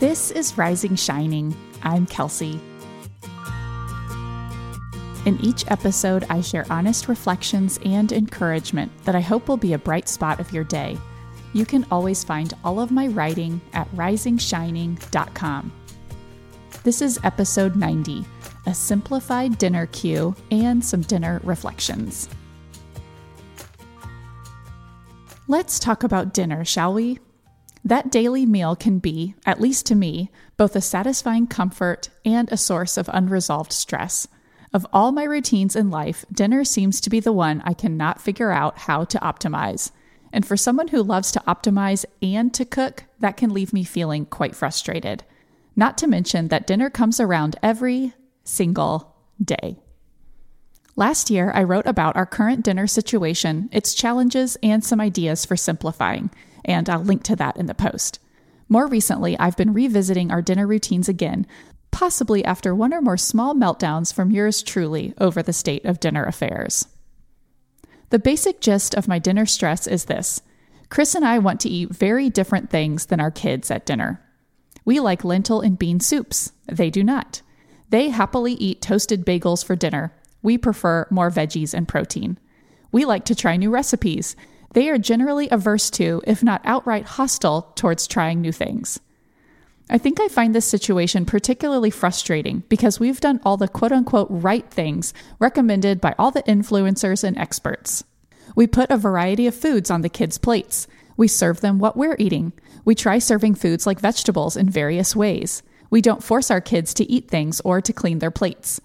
This is Rising Shining. I'm Kelsey. In each episode, I share honest reflections and encouragement that I hope will be a bright spot of your day. You can always find all of my writing at risingshining.com. This is episode 90, a simplified dinner cue and some dinner reflections. Let's talk about dinner, shall we? That daily meal can be, at least to me, both a satisfying comfort and a source of unresolved stress. Of all my routines in life, dinner seems to be the one I cannot figure out how to optimize. And for someone who loves to optimize and to cook, that can leave me feeling quite frustrated. Not to mention that dinner comes around every single day. Last year, I wrote about our current dinner situation, its challenges, and some ideas for simplifying, and I'll link to that in the post. More recently, I've been revisiting our dinner routines again, possibly after one or more small meltdowns from yours truly over the state of dinner affairs. The basic gist of my dinner stress is this. Chris and I want to eat very different things than our kids at dinner. We like lentil and bean soups. They do not. They happily eat toasted bagels for dinner. We prefer more veggies and protein. We like to try new recipes. They are generally averse to, if not outright hostile, towards trying new things. I think I find this situation particularly frustrating because we've done all the quote-unquote right things recommended by all the influencers and experts. We put a variety of foods on the kids' plates. We serve them what we're eating. We try serving foods like vegetables in various ways. We don't force our kids to eat things or to clean their plates.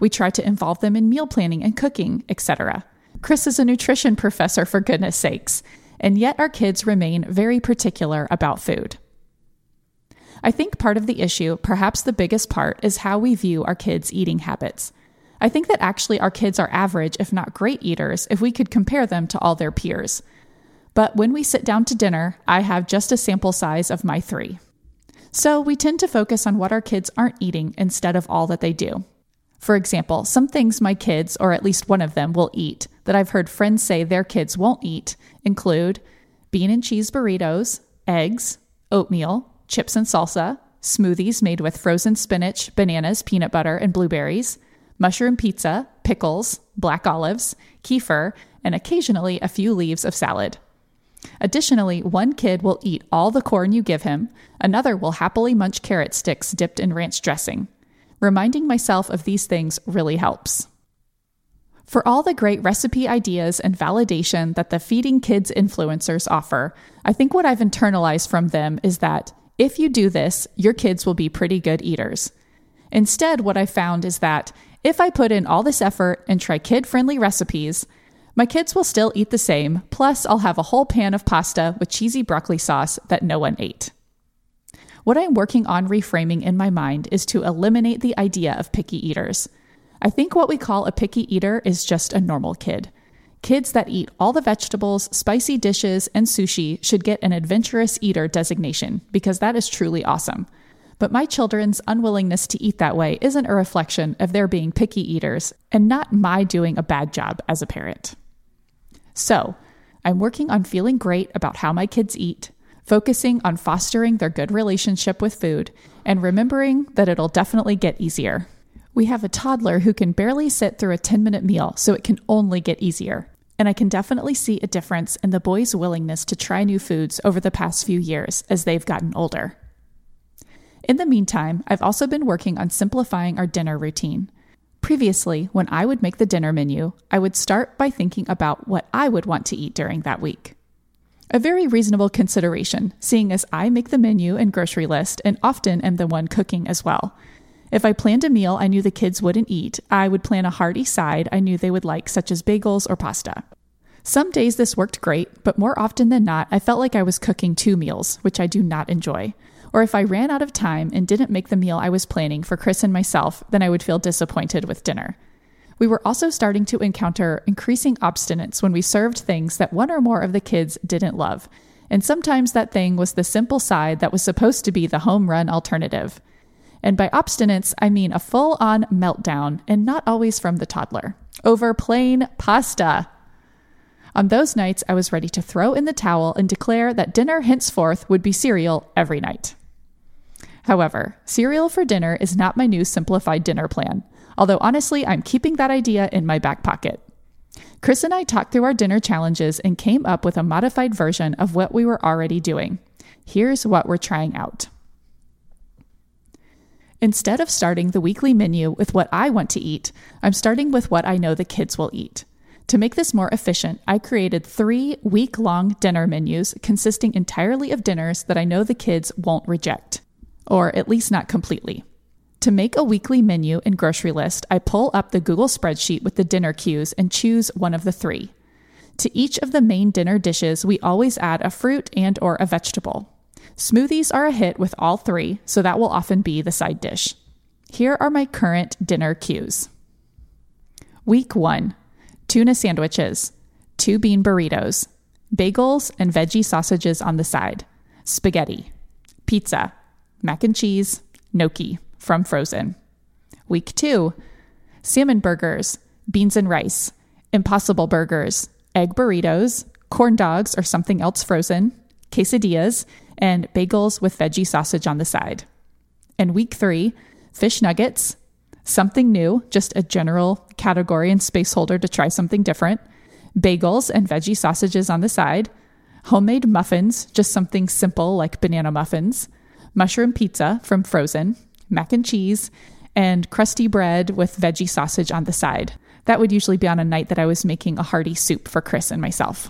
We try to involve them in meal planning and cooking, etc. Chris is a nutrition professor, for goodness sakes, and yet our kids remain very particular about food. I think part of the issue, perhaps the biggest part, is how we view our kids' eating habits. I think that actually our kids are average, if not great eaters, if we could compare them to all their peers. But when we sit down to dinner, I have just a sample size of my three. So we tend to focus on what our kids aren't eating instead of all that they do. For example, some things my kids, or at least one of them, will eat that I've heard friends say their kids won't eat include bean and cheese burritos, eggs, oatmeal, chips and salsa, smoothies made with frozen spinach, bananas, peanut butter, and blueberries, mushroom pizza, pickles, black olives, kefir, and occasionally a few leaves of salad. Additionally, one kid will eat all the corn you give him. Another will happily munch carrot sticks dipped in ranch dressing. Reminding myself of these things really helps. For all the great recipe ideas and validation that the Feeding Kids influencers offer, I think what I've internalized from them is that if you do this, your kids will be pretty good eaters. Instead, what I found is that if I put in all this effort and try kid-friendly recipes, my kids will still eat the same, plus I'll have a whole pan of pasta with cheesy broccoli sauce that no one ate. What I'm working on reframing in my mind is to eliminate the idea of picky eaters. I think what we call a picky eater is just a normal kid. Kids that eat all the vegetables, spicy dishes, and sushi should get an adventurous eater designation because that is truly awesome. But my children's unwillingness to eat that way isn't a reflection of their being picky eaters and not my doing a bad job as a parent. So, I'm working on feeling great about how my kids eat, focusing on fostering their good relationship with food, and remembering that it'll definitely get easier. We have a toddler who can barely sit through a 10-minute meal, so it can only get easier. And I can definitely see a difference in the boys' willingness to try new foods over the past few years as they've gotten older. In the meantime, I've also been working on simplifying our dinner routine. Previously, when I would make the dinner menu, I would start by thinking about what I would want to eat during that week. A very reasonable consideration, seeing as I make the menu and grocery list and often am the one cooking as well. If I planned a meal I knew the kids wouldn't eat, I would plan a hearty side I knew they would like, such as bagels or pasta. Some days this worked great, but more often than not, I felt like I was cooking two meals, which I do not enjoy. Or if I ran out of time and didn't make the meal I was planning for Chris and myself, then I would feel disappointed with dinner. We were also starting to encounter increasing obstinance when we served things that one or more of the kids didn't love, and sometimes that thing was the simple side that was supposed to be the home run alternative. And by obstinance, I mean a full-on meltdown, and not always from the toddler, over plain pasta. On those nights, I was ready to throw in the towel and declare that dinner henceforth would be cereal every night. However, cereal for dinner is not my new simplified dinner plan, although honestly, I'm keeping that idea in my back pocket. Chris and I talked through our dinner challenges and came up with a modified version of what we were already doing. Here's what we're trying out. Instead of starting the weekly menu with what I want to eat, I'm starting with what I know the kids will eat. To make this more efficient, I created 3 week-long dinner menus consisting entirely of dinners that I know the kids won't reject, or at least not completely. To make a weekly menu and grocery list, I pull up the Google spreadsheet with the dinner cues and choose one of the three. To each of the main dinner dishes, we always add a fruit and or a vegetable. Smoothies are a hit with all three, so that will often be the side dish. Here are my current dinner cues. Week 1. Tuna sandwiches, 2 bean burritos, bagels and veggie sausages on the side, spaghetti, pizza, mac and cheese, gnocchi from Frozen. Week 2, salmon burgers, beans and rice, impossible burgers, egg burritos, corn dogs or something else frozen, quesadillas, and bagels with veggie sausage on the side. And week 3, fish nuggets, something new, just a general category and space holder to try something different, bagels and veggie sausages on the side, homemade muffins, just something simple like banana muffins, mushroom pizza from Frozen, mac and cheese, and crusty bread with veggie sausage on the side. That would usually be on a night that I was making a hearty soup for Chris and myself.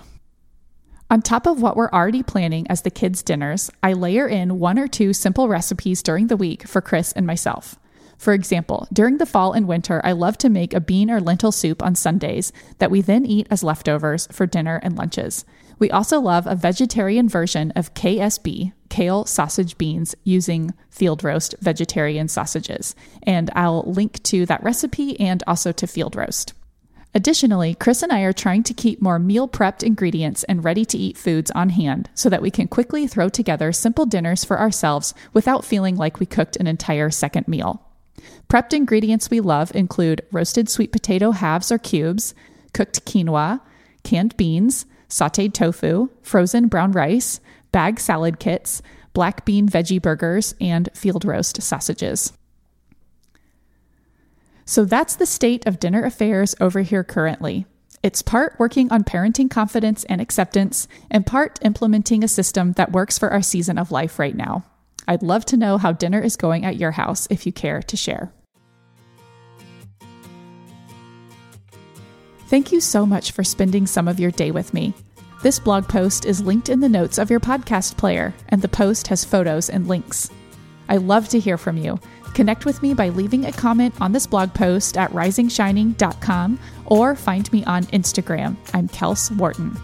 On top of what we're already planning as the kids' dinners, I layer in 1 or 2 simple recipes during the week for Chris and myself. For example, during the fall and winter, I love to make a bean or lentil soup on Sundays that we then eat as leftovers for dinner and lunches. We also love a vegetarian version of KSB, kale sausage beans, using Field Roast vegetarian sausages. And I'll link to that recipe and also to Field Roast. Additionally, Chris and I are trying to keep more meal-prepped ingredients and ready-to-eat foods on hand so that we can quickly throw together simple dinners for ourselves without feeling like we cooked an entire second meal. Prepped ingredients we love include roasted sweet potato halves or cubes, cooked quinoa, canned beans, sautéed tofu, frozen brown rice, bag salad kits, black bean veggie burgers, and Field Roast sausages. So that's the state of dinner affairs over here currently. It's part working on parenting confidence and acceptance, and part implementing a system that works for our season of life right now. I'd love to know how dinner is going at your house if you care to share. Thank you so much for spending some of your day with me. This blog post is linked in the notes of your podcast player, and the post has photos and links. I love to hear from you. Connect with me by leaving a comment on this blog post at risingshining.com or find me on Instagram. I'm Kels Wharton.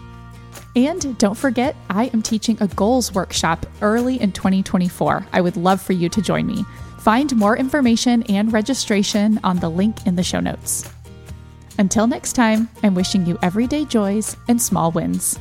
And don't forget, I am teaching a goals workshop early in 2024. I would love for you to join me. Find more information and registration on the link in the show notes. Until next time, I'm wishing you everyday joys and small wins.